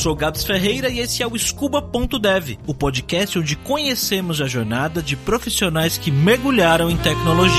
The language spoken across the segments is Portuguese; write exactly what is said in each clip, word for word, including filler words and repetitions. sou Gabs Ferreira e esse é o Scuba.dev, o podcast onde conhecemos a jornada de profissionais que mergulharam em tecnologia.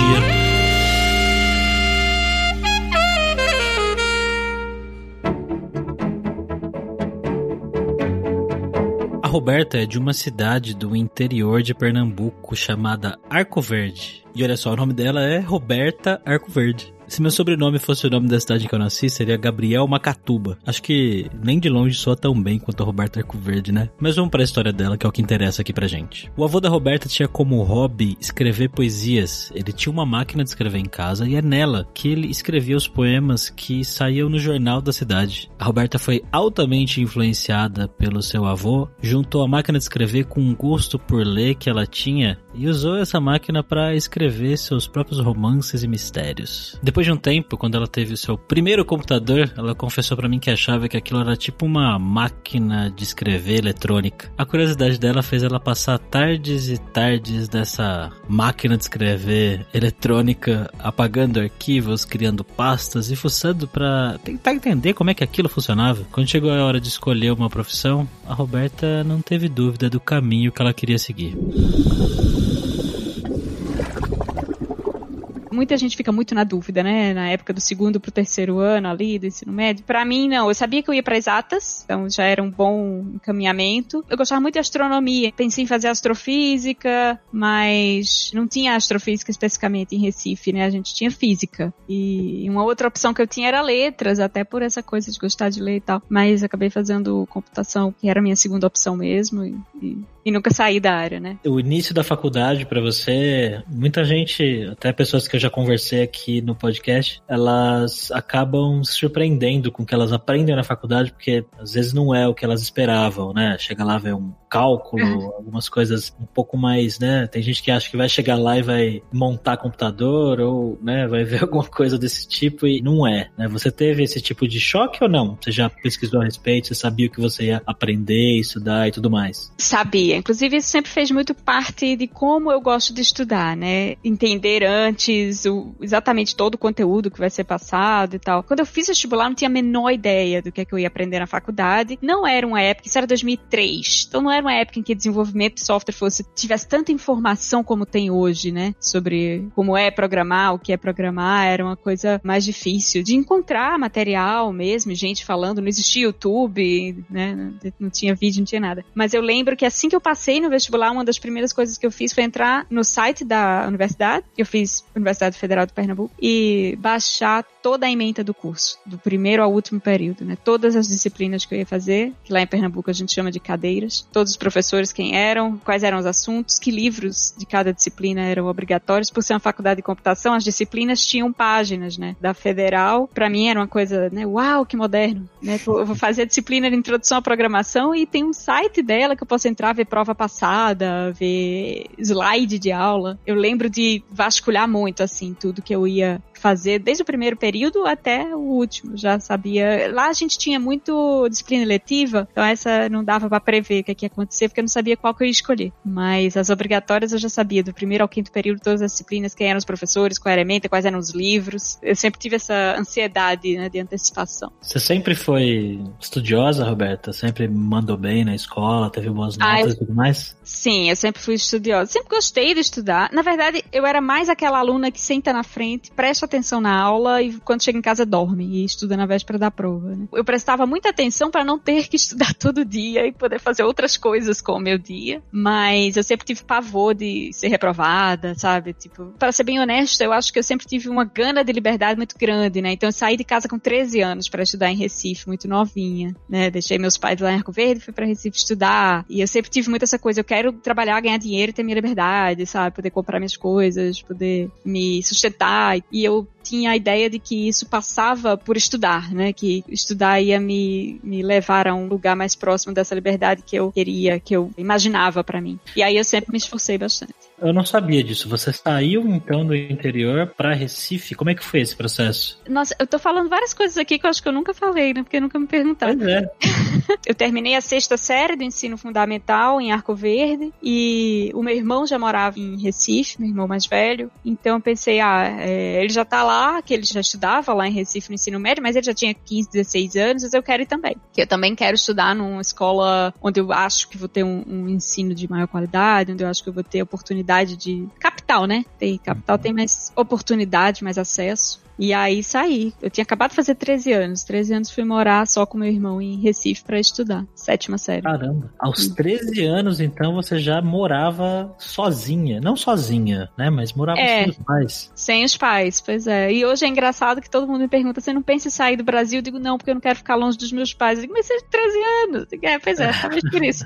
A Roberta é de uma cidade do interior de Pernambuco chamada Arco Verde. E olha só, o nome dela é Roberta Arco Verde. Se meu sobrenome fosse o nome da cidade que eu nasci, seria Gabriel Macatuba. Acho que nem de longe soa tão bem quanto a Roberta Arco Verde, né? Mas vamos para a história dela, que é o que interessa aqui pra gente. O avô da Roberta tinha como hobby escrever poesias. Ele tinha uma máquina de escrever em casa e é nela que ele escrevia os poemas que saíam no jornal da cidade. A Roberta foi altamente influenciada pelo seu avô, juntou a máquina de escrever com um gosto por ler que ela tinha e usou essa máquina para escrever seus próprios romances e mistérios. Depois de um tempo, quando ela teve o seu primeiro computador, ela confessou pra mim que achava que aquilo era tipo uma máquina de escrever eletrônica. A curiosidade dela fez ela passar tardes e tardes dessa máquina de escrever eletrônica, apagando arquivos, criando pastas e fuçando pra tentar entender como é que aquilo funcionava. Quando chegou a hora de escolher uma profissão, a Roberta não teve dúvida do caminho que ela queria seguir. Muita gente fica muito na dúvida, né? Na época do segundo pro terceiro ano ali, do ensino médio. Pra mim, não. Eu sabia que eu ia pra exatas, então já era um bom encaminhamento. Eu gostava muito de astronomia. Pensei em fazer astrofísica, mas não tinha astrofísica especificamente em Recife, né? A gente tinha física. E uma outra opção que eu tinha era letras, até por essa coisa de gostar de ler e tal. Mas acabei fazendo computação, que era a minha segunda opção mesmo, e, e, e nunca saí da área, né? O início da faculdade pra você, muita gente, até pessoas que eu já conversei aqui no podcast, elas acabam se surpreendendo com o que elas aprendem na faculdade, porque às vezes não é o que elas esperavam, né? Chega lá, vê um cálculo, algumas coisas um pouco mais, né? Tem gente que acha que vai chegar lá e vai montar computador ou, né, vai ver alguma coisa desse tipo e não é, né? Você teve esse tipo de choque ou não? Você já pesquisou a respeito? Você sabia o que você ia aprender, estudar e tudo mais? Sabia. Inclusive, isso sempre fez muito parte de como eu gosto de estudar, né? Entender antes O, exatamente todo o conteúdo que vai ser passado e tal. Quando eu fiz vestibular, não tinha a menor ideia do que é que eu ia aprender na faculdade. Não era uma época, isso era dois mil e três, então não era uma época em que desenvolvimento de software fosse, tivesse tanta informação como tem hoje, né? Sobre como é programar, o que é programar, era uma coisa mais difícil de encontrar material mesmo, gente falando, não existia YouTube, né? Não tinha vídeo, não tinha nada. Mas eu lembro que assim que eu passei no vestibular, uma das primeiras coisas que eu fiz foi entrar no site da universidade. Eu fiz Universidade Federal de Pernambuco, e baixar toda a ementa do curso, do primeiro ao último período, né? Todas as disciplinas que eu ia fazer, que lá em Pernambuco a gente chama de cadeiras, todos os professores quem eram, quais eram os assuntos, que livros de cada disciplina eram obrigatórios. Por ser uma faculdade de computação, as disciplinas tinham páginas, né? Da Federal, pra mim era uma coisa, né? Uau, que moderno, né? Eu vou fazer a disciplina de introdução à programação e tem um site dela que eu posso entrar, ver prova passada, ver slide de aula. Eu lembro de vasculhar muito, assim, Assim, tudo que eu ia fazer, desde o primeiro período até o último, já sabia. Lá a gente tinha muito disciplina eletiva, então essa não dava pra prever o que ia acontecer, porque eu não sabia qual que eu ia escolher. Mas as obrigatórias eu já sabia, do primeiro ao quinto período, todas as disciplinas, quem eram os professores, qual era a ementa, quais eram os livros. Eu sempre tive essa ansiedade, né, de antecipação. Você sempre foi estudiosa, Roberta? Sempre mandou bem na escola, teve boas notas ah, eu... e tudo mais? Sim, eu sempre fui estudiosa. Sempre gostei de estudar. Na verdade, eu era mais aquela aluna que senta na frente, presta atenção na aula e quando chega em casa dorme e estuda na véspera da prova, né? Eu prestava muita atenção para não ter que estudar todo dia e poder fazer outras coisas com o meu dia, mas eu sempre tive pavor de ser reprovada, sabe? Tipo, para ser bem honesta, eu acho que eu sempre tive uma gana de liberdade muito grande, né? Então eu saí de casa com treze anos para estudar em Recife, muito novinha, né? Deixei meus pais lá em Arco Verde, fui para Recife estudar e eu sempre tive muito essa coisa, eu quero trabalhar, ganhar dinheiro e ter minha liberdade, sabe? Poder comprar minhas coisas, poder me sustentar, e eu tinha a ideia de que isso passava por estudar, né? Que estudar ia me, me levar a um lugar mais próximo dessa liberdade que eu queria, que eu imaginava pra mim. E aí eu sempre me esforcei bastante. Eu não sabia disso. Você saiu, então, do interior pra Recife. Como é que foi esse processo? Nossa, eu tô falando várias coisas aqui que eu acho que eu nunca falei, né? Porque nunca me perguntaram. Pois é. Eu terminei a sexta série do ensino fundamental em Arco Verde e o meu irmão já morava em Recife, meu irmão mais velho. Então eu pensei, ah, é, ele já tá lá lá, que ele já estudava lá em Recife no ensino médio, mas ele já tinha quinze, dezesseis anos, mas eu quero ir também. Que eu também quero estudar numa escola onde eu acho que vou ter um, um ensino de maior qualidade, onde eu acho que eu vou ter oportunidade de... Capital, né? Tem, capital tem mais oportunidade, mais acesso. E aí saí. Eu tinha acabado de fazer treze anos. treze anos fui morar só com meu irmão em Recife pra estudar. Sétima série. Caramba. Aos treze anos, então, você já morava sozinha. Não sozinha, né? Mas morava é, sem os pais. Sem os pais, pois é. E hoje é engraçado que todo mundo me pergunta, você não pensa em sair do Brasil? Eu digo, não, porque eu não quero ficar longe dos meus pais. Eu digo, mas você tem treze anos. Digo, é, pois é, talvez por isso.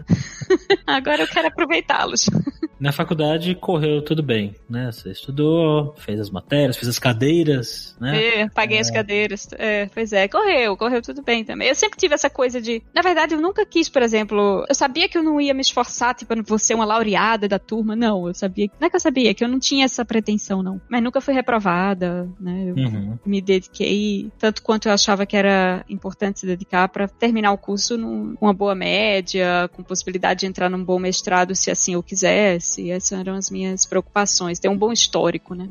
Agora eu quero aproveitá-los. Na faculdade, correu tudo bem, né? Você estudou, fez as matérias, fez as cadeiras... Né? É, paguei é. as cadeiras, é, pois é, correu, correu tudo bem também. Eu sempre tive essa coisa de, na verdade eu nunca quis, por exemplo, eu sabia que eu não ia me esforçar, tipo, eu vou ser uma laureada da turma, não, eu sabia, não é que eu sabia, que eu não tinha essa pretensão não, mas nunca fui reprovada, né, eu uhum. me dediquei tanto quanto eu achava que era importante se dedicar para terminar o curso com uma boa média, com possibilidade de entrar num bom mestrado se assim eu quisesse, essas eram as minhas preocupações, ter um bom histórico, né.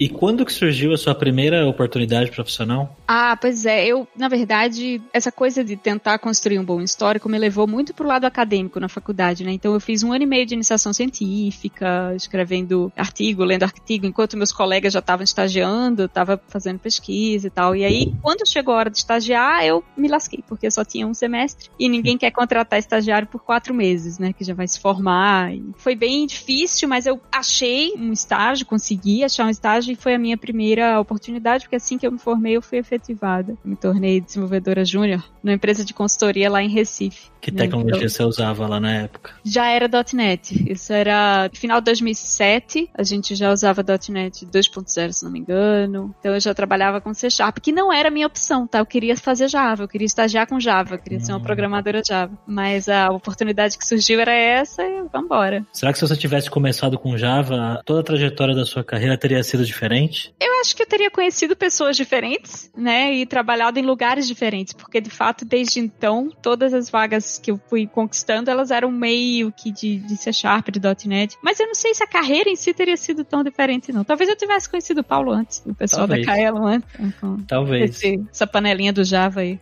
E quando que surgiu a sua primeira oportunidade profissional? Ah, pois é, eu, na verdade, essa coisa de tentar construir um bom histórico me levou muito pro lado acadêmico na faculdade, né? Então eu fiz um ano e meio de iniciação científica, escrevendo artigo, lendo artigo, enquanto meus colegas já estavam estagiando, eu estava fazendo pesquisa e tal. E aí, quando chegou a hora de estagiar, eu me lasquei, porque eu só tinha um semestre e ninguém quer contratar estagiário por quatro meses, né? Que já vai se formar. E foi bem difícil, mas eu achei um estágio, consegui achar um estágio. E foi a minha primeira oportunidade, porque assim que eu me formei, eu fui efetivada. Me tornei desenvolvedora júnior numa empresa de consultoria lá em Recife. Que tecnologia então, você usava lá na época? Já era .ponto net. Isso era final de dois mil e sete. A gente já usava .ponto net dois ponto zero, se não me engano. Então eu já trabalhava com C Sharp, que não era a minha opção, tá? Eu queria fazer Java, eu queria estagiar com Java, eu queria hum. ser uma programadora Java. Mas a oportunidade que surgiu era essa e vambora. Será que se você tivesse começado com Java, toda a trajetória da sua carreira teria sido diferente? Diferente? Eu acho que eu teria conhecido pessoas diferentes, né, e trabalhado em lugares diferentes, porque de fato desde então, todas as vagas que eu fui conquistando, elas eram meio que de, de C Sharp, de .ponto net, mas eu não sei se a carreira em si teria sido tão diferente não, talvez eu tivesse conhecido o Paulo antes, o pessoal talvez. Da Caelum antes, então, talvez esse, essa panelinha do Java aí.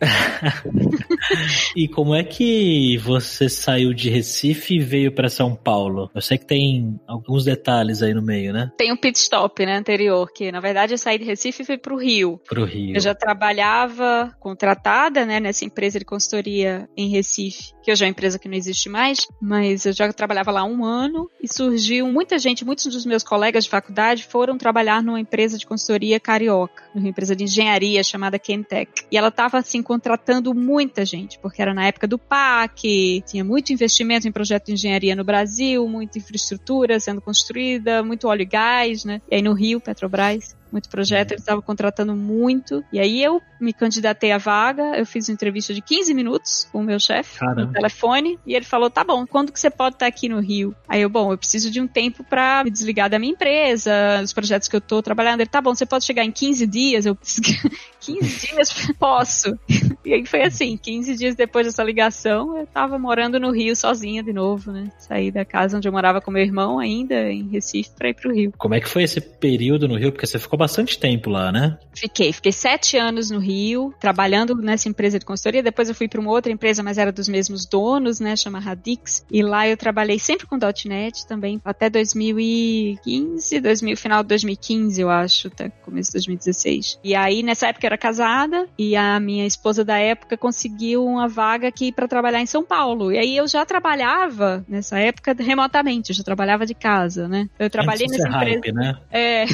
E como é que você saiu de Recife e veio para São Paulo? Eu sei que tem alguns detalhes aí no meio, né? Tem um pit stop, né, anterior, que na verdade eu saí de Recife e fui pro Rio. Pro Rio. Eu já trabalhava contratada, né, nessa empresa de consultoria em Recife, que hoje é uma empresa que não existe mais, mas eu já trabalhava lá um ano e surgiu muita gente, muitos dos meus colegas de faculdade foram trabalhar numa empresa de consultoria carioca, numa empresa de engenharia chamada Kentec. E ela estava assim contratando muita gente, porque era na época do P A C, tinha muito investimento em projeto de engenharia no Brasil, muita infraestrutura sendo construída, muito óleo e gás, né? E aí no Rio, Petrobras, muito projeto, eles estavam contratando muito. E aí eu me candidatei à vaga, eu fiz uma entrevista de quinze minutos com o meu chefe no telefone, e ele falou, tá bom, quando que você pode estar aqui no Rio? Aí eu, bom, eu preciso de um tempo pra me desligar da minha empresa, os projetos que eu tô trabalhando. Ele, tá bom, você pode chegar em quinze dias? Eu, quinze dias? Posso. E aí foi assim, quinze dias depois dessa ligação, eu tava morando no Rio sozinha de novo, né? Saí da casa onde eu morava com meu irmão ainda, em Recife, pra ir pro Rio. Como é que foi esse período no Rio? Porque você ficou bastante tempo lá, né? Fiquei. Fiquei sete anos no Rio, trabalhando nessa empresa de consultoria. Depois eu fui para uma outra empresa, mas era dos mesmos donos, né? Chama Radix. E lá eu trabalhei sempre com .ponto net também, até dois mil e quinze, dois mil, final de dois mil e quinze, eu acho, até começo de dois mil e dezesseis. E aí, nessa época eu era casada e a minha esposa da época conseguiu uma vaga aqui para trabalhar em São Paulo. E aí eu já trabalhava, nessa época, remotamente. Eu já trabalhava de casa, né? Eu trabalhei nessa empresa... Hype, né? É...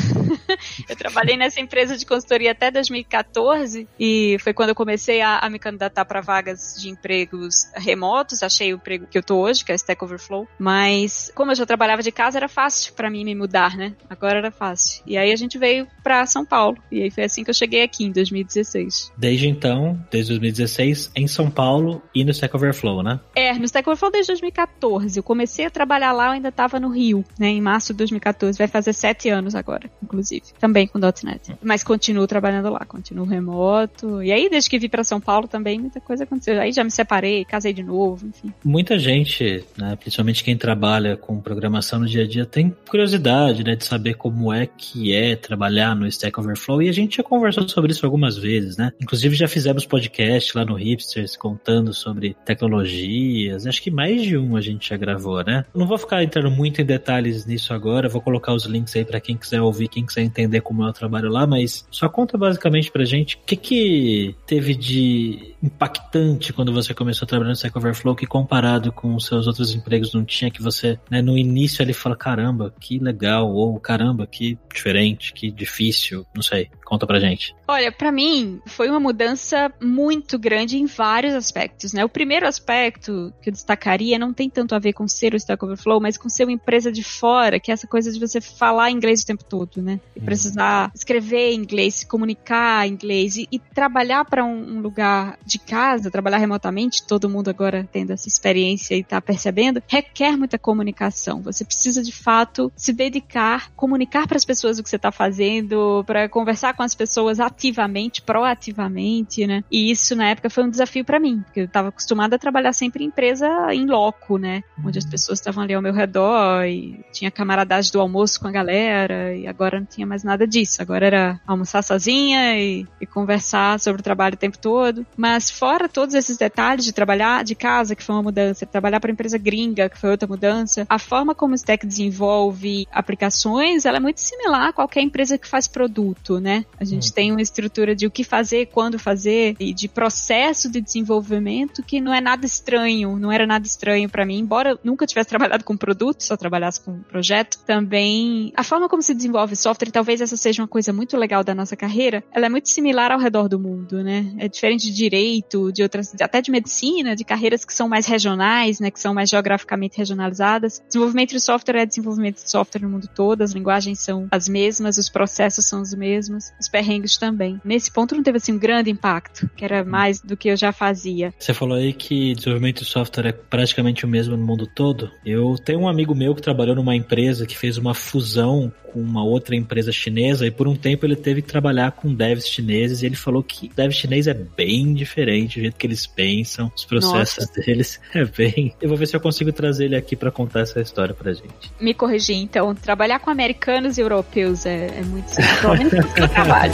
Eu trabalhei nessa empresa de consultoria até dois mil e quatorze e foi quando eu comecei a, a me candidatar para vagas de empregos remotos, achei o emprego que eu tô hoje, que é Stack Overflow, mas como eu já trabalhava de casa, era fácil para mim me mudar, né? Agora era fácil. E aí a gente veio para São Paulo e aí foi assim que eu cheguei aqui em dois mil e dezesseis. Desde então, desde desde dois mil e dezesseis em São Paulo e no Stack Overflow, né? É, no Stack Overflow desde dois mil e quatorze. Eu comecei a trabalhar lá, eu ainda estava no Rio, né? Em março de dois mil e quatorze. Vai fazer sete anos agora, inclusive. Também com .ponto net. Mas continuo trabalhando lá, continuo remoto. E aí, desde que vim para São Paulo também, muita coisa aconteceu. Aí já me separei, casei de novo, enfim. Muita gente, né? Principalmente quem trabalha com programação no dia a dia, tem curiosidade, né? De saber como é que é trabalhar no Stack Overflow. E a gente já conversou sobre isso algumas vezes, né? Inclusive já fizemos podcast lá no Hipsters contando sobre tecnologias. Acho que mais de um a gente já gravou, né? Não vou ficar entrando muito em detalhes nisso agora. Vou colocar os links aí pra quem quiser ouvir, quem quiser entender como é o trabalho lá. Mas só conta basicamente pra gente o que que teve de impactante quando você começou a trabalhar no Stack Overflow que comparado com os seus outros empregos não tinha, que você, né, no início ele fala, caramba, que legal, ou caramba, que diferente, que difícil, não sei. Conta pra gente. Olha, pra mim, foi uma mudança muito grande em vários aspectos, né? O primeiro aspecto que eu destacaria não tem tanto a ver com ser o Stack Overflow, mas com ser uma empresa de fora, que é essa coisa de você falar inglês o tempo todo, né? E precisar hum. escrever em inglês, se comunicar em inglês e, e trabalhar pra um, um lugar de casa, trabalhar remotamente, todo mundo agora tendo essa experiência e tá percebendo, requer muita comunicação. Você precisa, de fato, se dedicar, comunicar pras pessoas o que você tá fazendo, pra conversar com as pessoas ativamente, proativamente, né? E isso, na época, foi um desafio pra mim, porque eu estava acostumada a trabalhar sempre em empresa in loco, né? Onde as pessoas estavam ali ao meu redor e tinha camaradagem do almoço com a galera, e agora não tinha mais nada disso. Agora era almoçar sozinha e, e conversar sobre o trabalho o tempo todo. Mas fora todos esses detalhes de trabalhar de casa, que foi uma mudança, trabalhar para empresa gringa, que foi outra mudança, a forma como o Stack desenvolve aplicações, ela é muito similar a qualquer empresa que faz produto, né? A gente hum. tem uma estrutura de o que fazer, quando fazer e de processo de desenvolvimento que não é nada estranho, não era nada estranho pra mim, embora eu nunca tivesse trabalhado com produto, só trabalhasse com projeto. Também a forma como se desenvolve software, talvez essa seja uma coisa muito legal da nossa carreira, ela é muito similar ao redor do mundo, né? É diferente de direito, de outras, até de medicina, de carreiras que são mais regionais, né? Que são mais geograficamente regionalizadas. Desenvolvimento de software é desenvolvimento de software no mundo todo, as linguagens são as mesmas, os processos são os mesmos, os perrengues também. Nesse ponto não teve assim um grande impacto, que era mais do que eu já fazia. Você falou aí que desenvolvimento de software é praticamente o mesmo no mundo todo. Eu tenho um amigo meu que trabalhou numa empresa que fez uma fusão com uma outra empresa chinesa e por um tempo ele teve que trabalhar com devs chineses e ele falou que dev chinês é bem diferente, o jeito que eles pensam, os processos Nossa. deles é bem... Eu vou ver se eu consigo trazer ele aqui pra contar essa história pra gente. Me corrigir, então. Trabalhar com americanos e europeus é, é muito simples. Pelo menos isso que eu trabalho.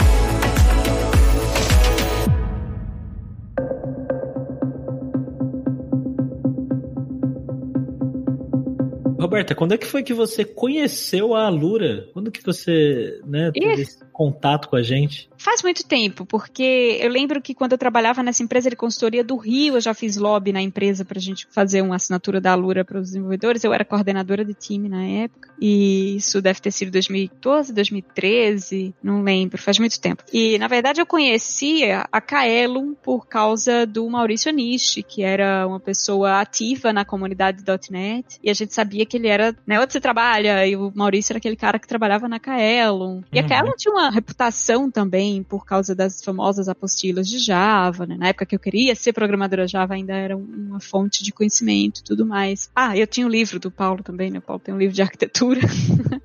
Roberta, quando é que foi que você conheceu a Alura? Quando que você, né, teve esse contato com a gente? Faz muito tempo, porque eu lembro que quando eu trabalhava nessa empresa de consultoria do Rio, eu já fiz lobby na empresa pra gente fazer uma assinatura da Alura para os desenvolvedores. Eu era coordenadora de time na época, e isso deve ter sido dois mil e doze, dois mil e treze, não lembro, faz muito tempo. E, na verdade, eu conhecia a Caelum por causa do Maurício Nishi, que era uma pessoa ativa na comunidade .ponto net, e a gente sabia que ele era, né, onde você trabalha, e o Maurício era aquele cara que trabalhava na Caelum. E uhum. a Caelum tinha uma reputação também por causa das famosas apostilas de Java, né? Na época que eu queria ser programadora Java ainda era uma fonte de conhecimento e tudo mais. Ah, eu tinha um livro do Paulo também, né? O Paulo tem um livro de arquitetura,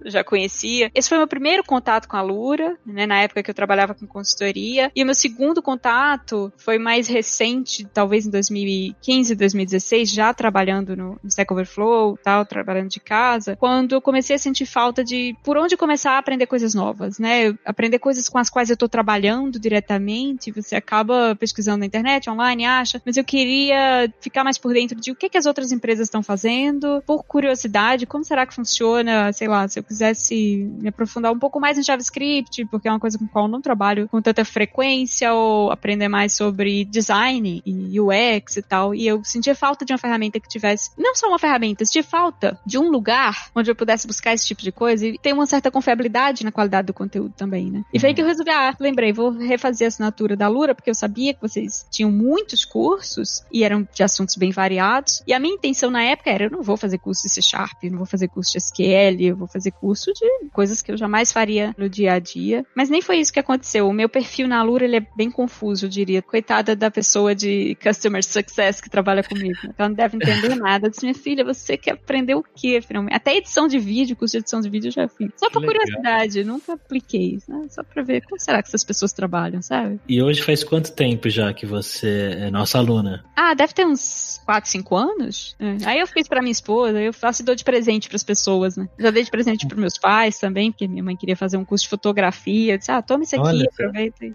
já conhecia. Esse foi meu primeiro contato com a Alura, né? Na época que eu trabalhava com consultoria. E o meu segundo contato foi mais recente, talvez em dois mil e quinze, dois mil e dezesseis, já trabalhando no Stack Overflow, tal, trabalhando de casa, quando eu comecei a sentir falta de por onde começar a aprender coisas novas, né? Aprender coisas com as quais eu tô trabalhando diretamente, você acaba pesquisando na internet, online, acha, mas eu queria ficar mais por dentro de o que, que as outras empresas estão fazendo, por curiosidade, como será que funciona, sei lá, se eu quisesse me aprofundar um pouco mais em JavaScript, porque é uma coisa com a qual eu não trabalho com tanta frequência, ou aprender mais sobre design e U X e tal, e eu sentia falta de uma ferramenta que tivesse, não só uma ferramenta, sentia falta de um lugar onde eu pudesse buscar esse tipo de coisa e ter uma certa confiabilidade na qualidade do conteúdo também. aí, né? E foi aí que eu resolvi, ah, lembrei, vou refazer a assinatura da Alura, porque eu sabia que vocês tinham muitos cursos e eram de assuntos bem variados. E a minha intenção na época era, eu não vou fazer curso de C Sharp, não vou fazer curso de S Q L, eu vou fazer curso de coisas que eu jamais faria no dia a dia. Mas nem foi isso que aconteceu. O meu perfil na Alura, ele é bem confuso, eu diria. Coitada da pessoa de Customer Success que trabalha comigo. Ela não deve entender nada. Eu disse, minha filha, você quer aprender o quê, finalmente? Até edição de vídeo, curso de edição de vídeo eu já fiz. Só por curiosidade, nunca apliquei, né? Só pra ver como será que essas pessoas trabalham, sabe? E hoje faz quanto tempo já que você é nossa aluna? Ah, deve ter uns quatro, cinco anos. É. Aí eu fiz pra minha esposa, eu faço e dou de presente pras pessoas, né? Já dei de presente pros meus pais também, porque minha mãe queria fazer um curso de fotografia. Eu disse, ah, toma isso aqui, olha, aproveita aí.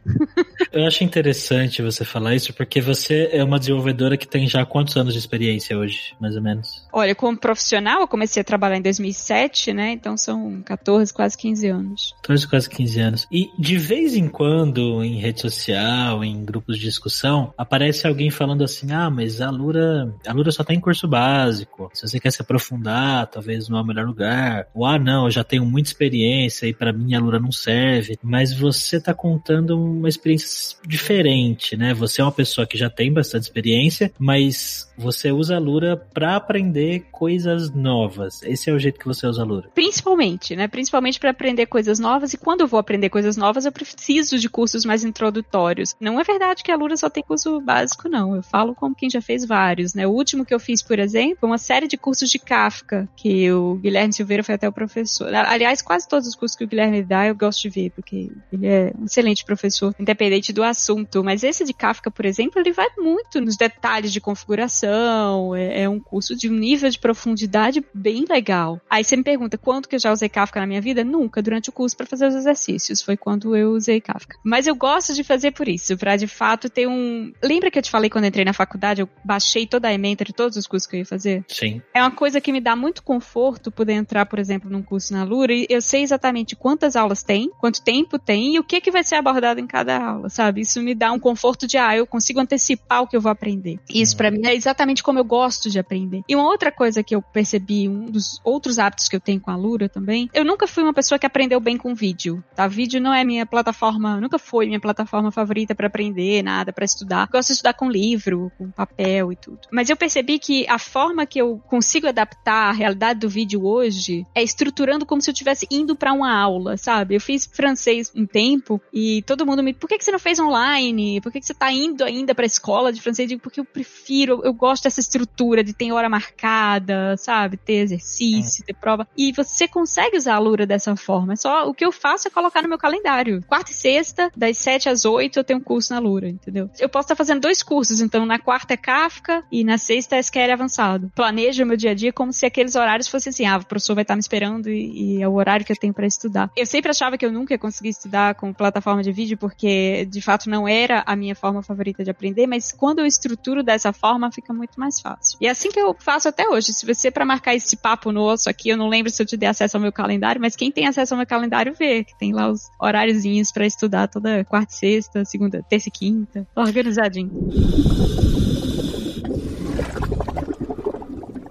Eu acho interessante você falar isso, porque você é uma desenvolvedora que tem já quantos anos de experiência hoje, mais ou menos? Olha, como profissional, eu comecei a trabalhar em dois mil e sete, né? Então são quatorze, quase quinze anos. quatorze, quase quinze anos. E de vez em quando, em rede social, em grupos de discussão, aparece alguém falando assim, ah, mas a Alura, a Alura só tem curso básico. Se você quer se aprofundar, talvez não é o melhor lugar. Ou, ah, não, eu já tenho muita experiência e pra mim a Alura não serve. Mas você tá contando uma experiência diferente, né? Você é uma pessoa que já tem bastante experiência, mas você usa a Alura pra aprender coisas novas. Esse é o jeito que você usa a Alura? Principalmente, né? Principalmente pra aprender coisas novas. E quando eu vou aprender coisas novas, eu preciso de cursos mais introdutórios. Não é verdade que a Alura só tem curso básico, não. Eu falo como quem já fez vários, né? O último que eu fiz, por exemplo, uma série de cursos de Kafka, que o Guilherme Silveira foi até o professor. Aliás, quase todos os cursos que o Guilherme dá, eu gosto de ver, porque ele é um excelente professor, independente do assunto. Mas esse de Kafka, por exemplo, ele vai muito nos detalhes de configuração. É um curso de um nível de profundidade bem legal. Aí você me pergunta, quanto que eu já usei Kafka na minha vida? Nunca, durante o curso, para fazer os exercícios. Foi quando eu usei Kafka. Mas eu gosto de fazer por isso, para de fato ter um... Lembra que eu te falei quando eu entrei na faculdade, eu baixei toda a ementa de todos os cursos que eu ia fazer? Sim. É uma coisa que me dá muito conforto poder entrar, por exemplo, num curso na Alura e eu sei exatamente quantas aulas tem, quanto tempo tem e o que, que vai ser abordado em cada aula, sabe? Isso me dá um conforto de, ah, eu consigo antecipar o que eu vou aprender. Isso, pra mim, é exatamente como eu gosto de aprender. E uma outra coisa que eu percebi, um dos outros hábitos que eu tenho com a Alura também, eu nunca fui uma pessoa que aprendeu bem com vídeo, tá? Vídeo não é minha plataforma, nunca foi minha plataforma favorita pra aprender nada, pra estudar. Gosto de estudar com livro, com papel e tudo. Mas eu percebi que a forma que eu consigo adaptar a realidade do vídeo hoje é estruturando como se eu estivesse indo pra uma aula, sabe? Eu fiz francês um tempo e todo mundo me... Por que, que você não fez online? Por que, que você tá indo ainda pra escola de francês? Eu digo, porque eu prefiro, eu gosto dessa estrutura de ter hora marcada, sabe? Ter exercício, ter prova. E você consegue usar a Alura dessa forma. Só o que eu faço é colocar no meu calendário. Quarta e sexta, das sete às oito, eu tenho um curso na Alura, entendeu? Eu posso estar fazendo dois cursos, então na quarta é Kafka e na sexta é S Q L avançado. Planejo o meu dia a dia como se aqueles horários fossem assim, ah, o professor vai estar me esperando e, e é o horário que eu tenho pra estudar. Eu sempre achava que eu nunca ia conseguir estudar com plataforma de vídeo, porque de fato não era a minha forma favorita de aprender, mas quando eu estruturo dessa forma, fica muito mais fácil. E é assim que eu faço até hoje. Se você, pra marcar esse papo nosso aqui, eu não lembro se eu te dei acesso ao meu calendário, mas quem tem acesso ao meu calendário vê, que tem lá os horáriozinhos pra estudar toda quarta, sexta, segunda, terça e quinta, organizadinho.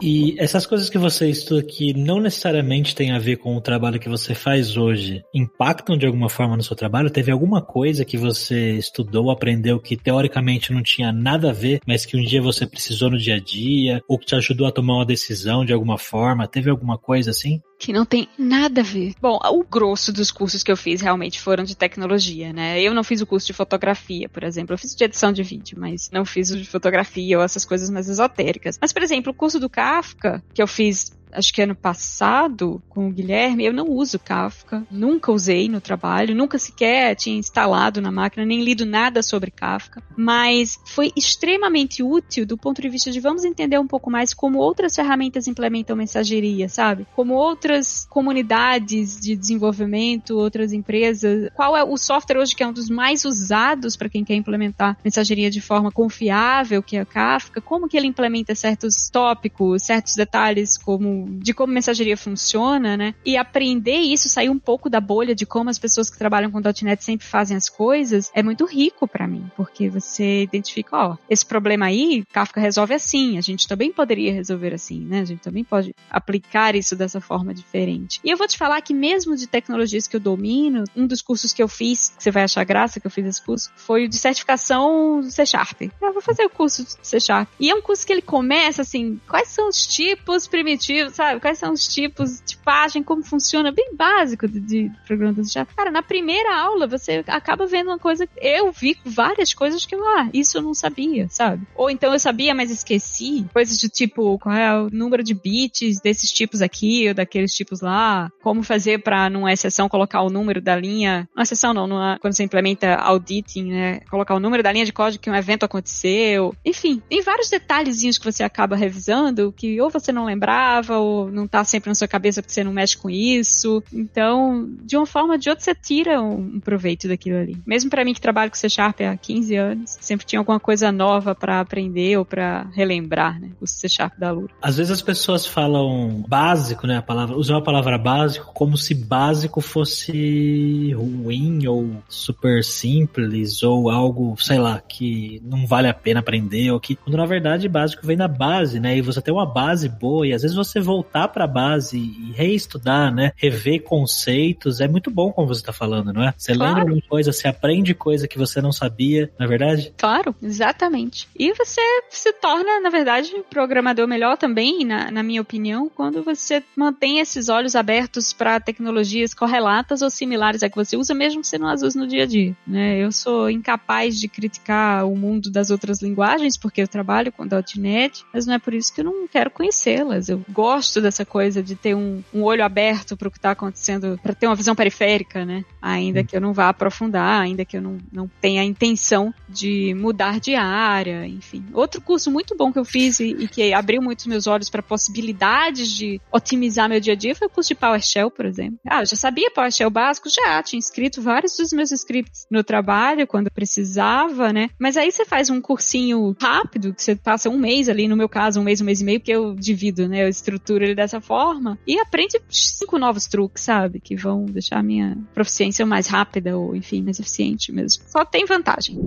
E essas coisas que você estuda que não necessariamente tem a ver com o trabalho que você faz hoje, impactam de alguma forma no seu trabalho? Teve alguma coisa que você estudou, aprendeu que teoricamente não tinha nada a ver, mas que um dia você precisou no dia a dia, ou que te ajudou a tomar uma decisão de alguma forma? Teve alguma coisa assim? Que não tem nada a ver. Bom, o grosso dos cursos que eu fiz realmente foram de tecnologia, né? Eu não fiz o curso de fotografia, por exemplo. Eu fiz de edição de vídeo, mas não fiz o de fotografia ou essas coisas mais esotéricas. Mas, por exemplo, o curso do Kafka, que eu fiz... acho que ano passado, com o Guilherme, eu não uso Kafka, nunca usei no trabalho, nunca sequer tinha instalado na máquina, nem lido nada sobre Kafka, mas foi extremamente útil do ponto de vista de vamos entender um pouco mais como outras ferramentas implementam mensageria, sabe? Como outras comunidades de desenvolvimento, outras empresas, qual é o software hoje que é um dos mais usados para quem quer implementar mensageria de forma confiável, que é o Kafka, como que ele implementa certos tópicos, certos detalhes como de como mensageria funciona, né? E aprender isso, sair um pouco da bolha de como as pessoas que trabalham com .ponto net sempre fazem as coisas, é muito rico pra mim, porque você identifica, ó, esse problema aí, Kafka resolve assim, a gente também poderia resolver assim, né? A gente também pode aplicar isso dessa forma diferente. E eu vou te falar que mesmo de tecnologias que eu domino, um dos cursos que eu fiz, que você vai achar graça que eu fiz esse curso, foi o de certificação do C Sharp. Eu vou fazer o curso de C Sharp. E é um curso que ele começa assim, quais são os tipos primitivos, sabe? Quais são os tipos de tipagem, como funciona, bem básico de, de programa do C Sharp. Cara, na primeira aula você acaba vendo uma coisa, eu vi várias coisas que, ah, isso eu não sabia, sabe? Ou então eu sabia, mas esqueci. Coisas de tipo, qual é o número de bits desses tipos aqui ou daqueles tipos lá, como fazer pra, numa exceção, colocar o número da linha, não exceção não, numa, quando você implementa auditing, né, colocar o número da linha de código que um evento aconteceu. Enfim, tem vários detalhezinhos que você acaba revisando, que ou você não lembrava, ou não tá sempre na sua cabeça porque você não mexe com isso. Então, de uma forma ou de outra, você tira um proveito daquilo ali. Mesmo pra mim que trabalho com C Sharp há quinze anos, sempre tinha alguma coisa nova pra aprender ou pra relembrar, né, o C Sharp da Alura. Às vezes as pessoas falam básico, né, a palavra, usam a palavra básico como se básico fosse ruim ou super simples ou algo, sei lá, que não vale a pena aprender, ou que, quando na verdade básico vem da base, né, e você tem uma base boa, e às vezes você voltar pra base e reestudar, né, rever conceitos, é muito bom como você tá falando, não é? Você claro. Lembra de coisa, você aprende coisa que você não sabia, não é verdade? Claro, exatamente. E você se torna, na verdade, um programador melhor também, na, na minha opinião, quando você mantém esses olhos abertos para tecnologias correlatas ou similares a que você usa, mesmo que você não as use no dia a dia, né? Eu sou incapaz de criticar o mundo das outras linguagens, porque eu trabalho com .ponto net, mas não é por isso que eu não quero conhecê-las. Eu gosto dessa coisa de ter um, um olho aberto para o que está acontecendo, para ter uma visão periférica, né? Ainda hum. que eu não vá aprofundar, ainda que eu não, não tenha a intenção de mudar de área, enfim. Outro curso muito bom que eu fiz e, e que abriu muito os meus olhos para possibilidades de otimizar meu dia a dia foi o curso de PowerShell, por exemplo. Ah, eu já sabia PowerShell básico, já tinha escrito vários dos meus scripts no trabalho quando precisava, né? Mas aí você faz um cursinho rápido, que você passa um mês ali, no meu caso, um mês, um mês e meio, porque eu divido, né? Eu estruturo ele dessa forma e aprende cinco novos truques, sabe? Que vão deixar a minha proficiência mais rápida ou, enfim, mais eficiente mesmo. Só tem vantagem.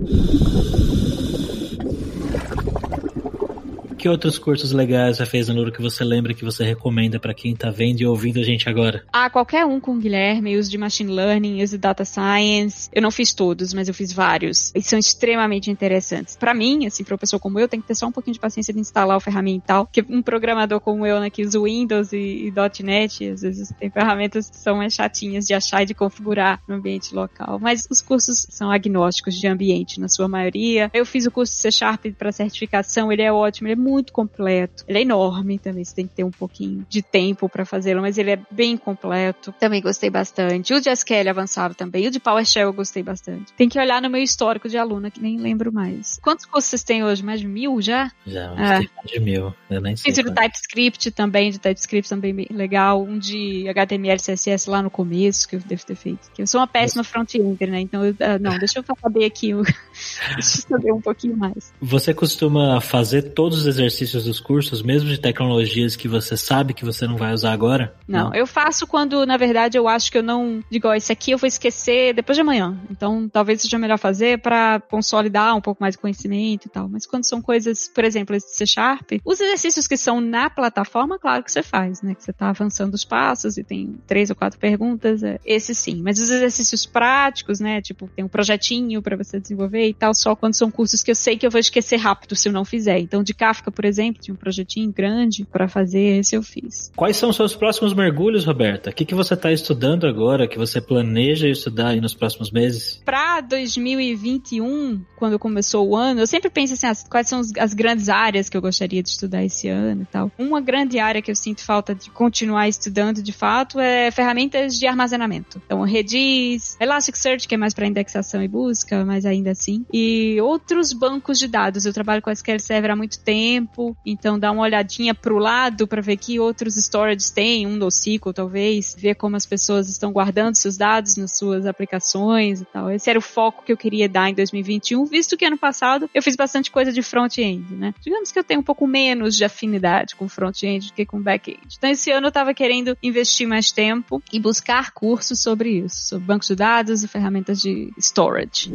Que outros cursos legais já fez, Alura, que você lembra, que você recomenda pra quem tá vendo e ouvindo a gente agora? Ah, qualquer um com o Guilherme, uso de Machine Learning, uso de Data Science. Eu não fiz todos, mas eu fiz vários. E são extremamente interessantes. Pra mim, assim, pra uma pessoa como eu, tem que ter só um pouquinho de paciência de instalar o ferramental, porque um programador como eu, né, que usa Windows e, e .ponto net, às vezes tem ferramentas que são mais chatinhas de achar e de configurar no ambiente local. Mas os cursos são agnósticos de ambiente, na sua maioria. Eu fiz o curso de C Sharp pra certificação, ele é ótimo, ele é muito completo. Ele é enorme também, você tem que ter um pouquinho de tempo pra fazê-lo, mas ele é bem completo. Também gostei bastante. O de S Q L avançado também. E o de PowerShell eu gostei bastante. Tem que olhar no meu histórico de aluna, que nem lembro mais. Quantos cursos vocês têm hoje? Mais de mil já? Já, mais ah. de mil. Eu nem sei. Tem o TypeScript também, de TypeScript também bem legal. Um de H T M L, C S S lá no começo, que eu devo ter feito. Eu sou uma péssima front-ender, né? Então, eu, não, deixa eu saber aqui. Deixa eu saber um pouquinho mais. Você costuma fazer todos os exercícios dos cursos, mesmo de tecnologias que você sabe que você não vai usar agora? Não, não, eu faço quando, na verdade, eu acho que eu não digo, ó, isso aqui eu vou esquecer depois de amanhã. Então, talvez seja melhor fazer pra consolidar um pouco mais de conhecimento e tal. Mas quando são coisas, por exemplo, esse C Sharp, os exercícios que são na plataforma, claro que você faz, né? Que você tá avançando os passos e tem três ou quatro perguntas, é, esse sim. Mas os exercícios práticos, né? Tipo, tem um projetinho pra você desenvolver e tal, só quando são cursos que eu sei que eu vou esquecer rápido se eu não fizer. Então, de Kafka, por exemplo, tinha um projetinho grande pra fazer, esse eu fiz. Quais são os seus próximos mergulhos, Roberta? O que, que você tá estudando agora, que você planeja estudar aí nos próximos meses? Pra dois mil e vinte e um, quando começou o ano, eu sempre penso assim, as, quais são as, as grandes áreas que eu gostaria de estudar esse ano e tal. Uma grande área que eu sinto falta de continuar estudando, de fato, é ferramentas de armazenamento. Então, Redis, Elasticsearch, que é mais pra indexação e busca, mas ainda assim, e outros bancos de dados. Eu trabalho com S Q L Server há muito tempo, tempo, então dá uma olhadinha para o lado para ver que outros storages têm, um NoSQL talvez, ver como as pessoas estão guardando seus dados nas suas aplicações e tal. Esse era o foco que eu queria dar em dois mil e vinte e um, visto que ano passado eu fiz bastante coisa de front-end, né? Digamos que eu tenho um pouco menos de afinidade com front-end do que com back-end. Então esse ano eu estava querendo investir mais tempo e buscar cursos sobre isso, sobre bancos de dados e ferramentas de storage.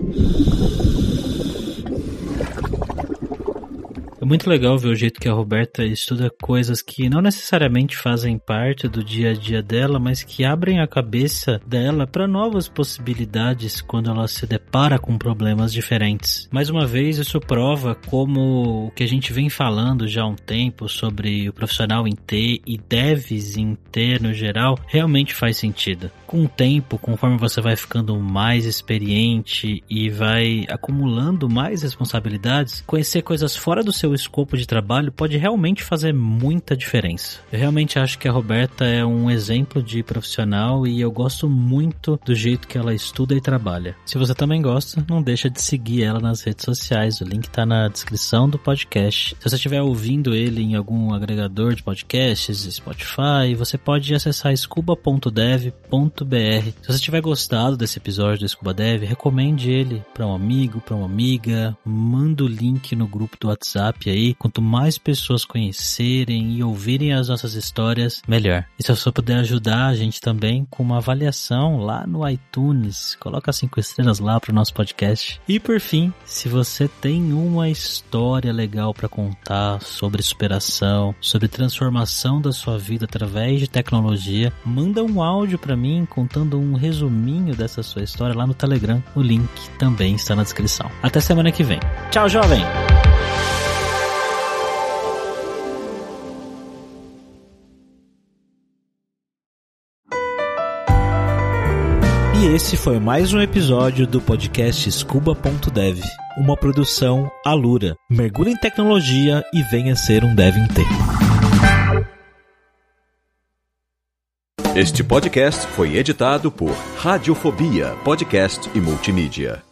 É muito legal ver o jeito que a Roberta estuda coisas que não necessariamente fazem parte do dia a dia dela, mas que abrem a cabeça dela para novas possibilidades quando ela se depara com problemas diferentes. Mais uma vez, isso prova como o que a gente vem falando já há um tempo sobre o profissional em T e devs em T no geral, realmente faz sentido. Com o tempo, conforme você vai ficando mais experiente e vai acumulando mais responsabilidades, conhecer coisas fora do seu o escopo de trabalho pode realmente fazer muita diferença. Eu realmente acho que a Roberta é um exemplo de profissional e eu gosto muito do jeito que ela estuda e trabalha. Se você também gosta, não deixa de seguir ela nas redes sociais, o link tá na descrição do podcast. Se você estiver ouvindo ele em algum agregador de podcasts, Spotify, você pode acessar scuba ponto dev ponto b r. Se você tiver gostado desse episódio do Scuba.dev, recomende ele para um amigo, para uma amiga, manda o link no grupo do WhatsApp aí, quanto mais pessoas conhecerem e ouvirem as nossas histórias, melhor. E se você puder ajudar a gente também com uma avaliação lá no iTunes, coloca cinco estrelas lá pro nosso podcast. E por fim, se você tem uma história legal para contar sobre superação, sobre transformação da sua vida através de tecnologia, manda um áudio para mim contando um resuminho dessa sua história lá no Telegram. O link também está na descrição. Até semana que vem. Tchau, jovem! E esse foi mais um episódio do podcast Scuba.dev, uma produção Alura. Mergulhe em tecnologia e venha ser um dev em T. Este podcast foi editado por Radiofobia Podcast e Multimídia.